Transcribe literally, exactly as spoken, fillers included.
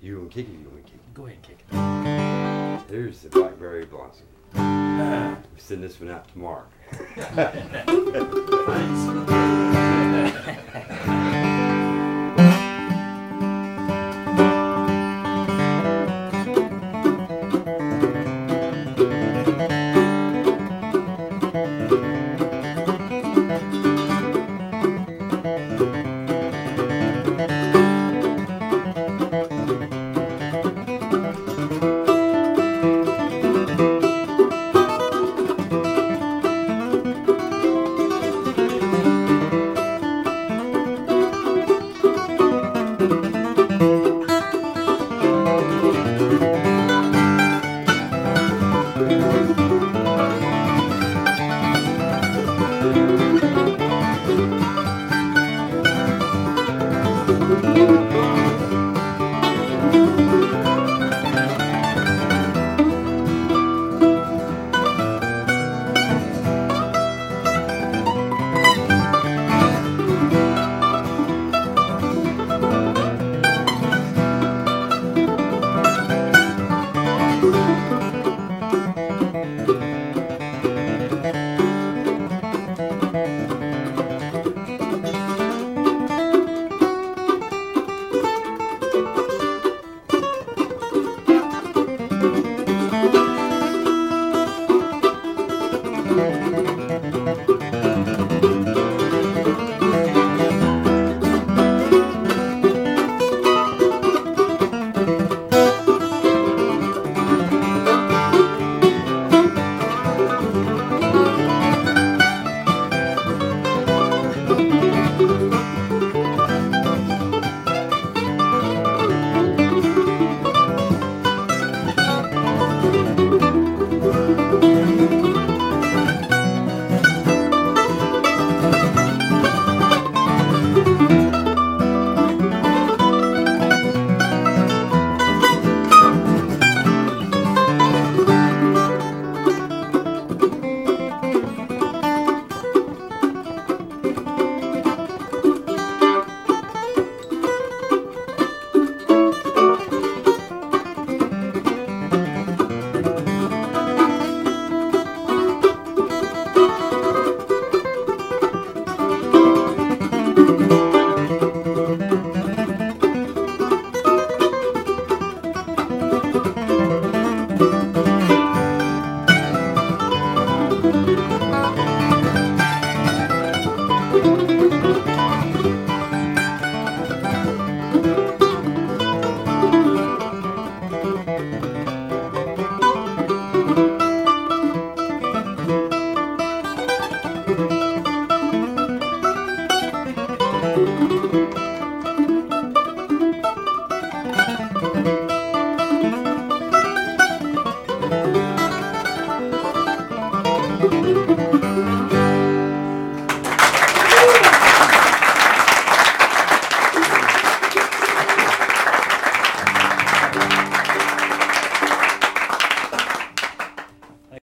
You gonna kick it, you gonna kick it? Go ahead and kick it. There's the Blackberry Blossom. Uh, we send this one out to Mark. Thank you.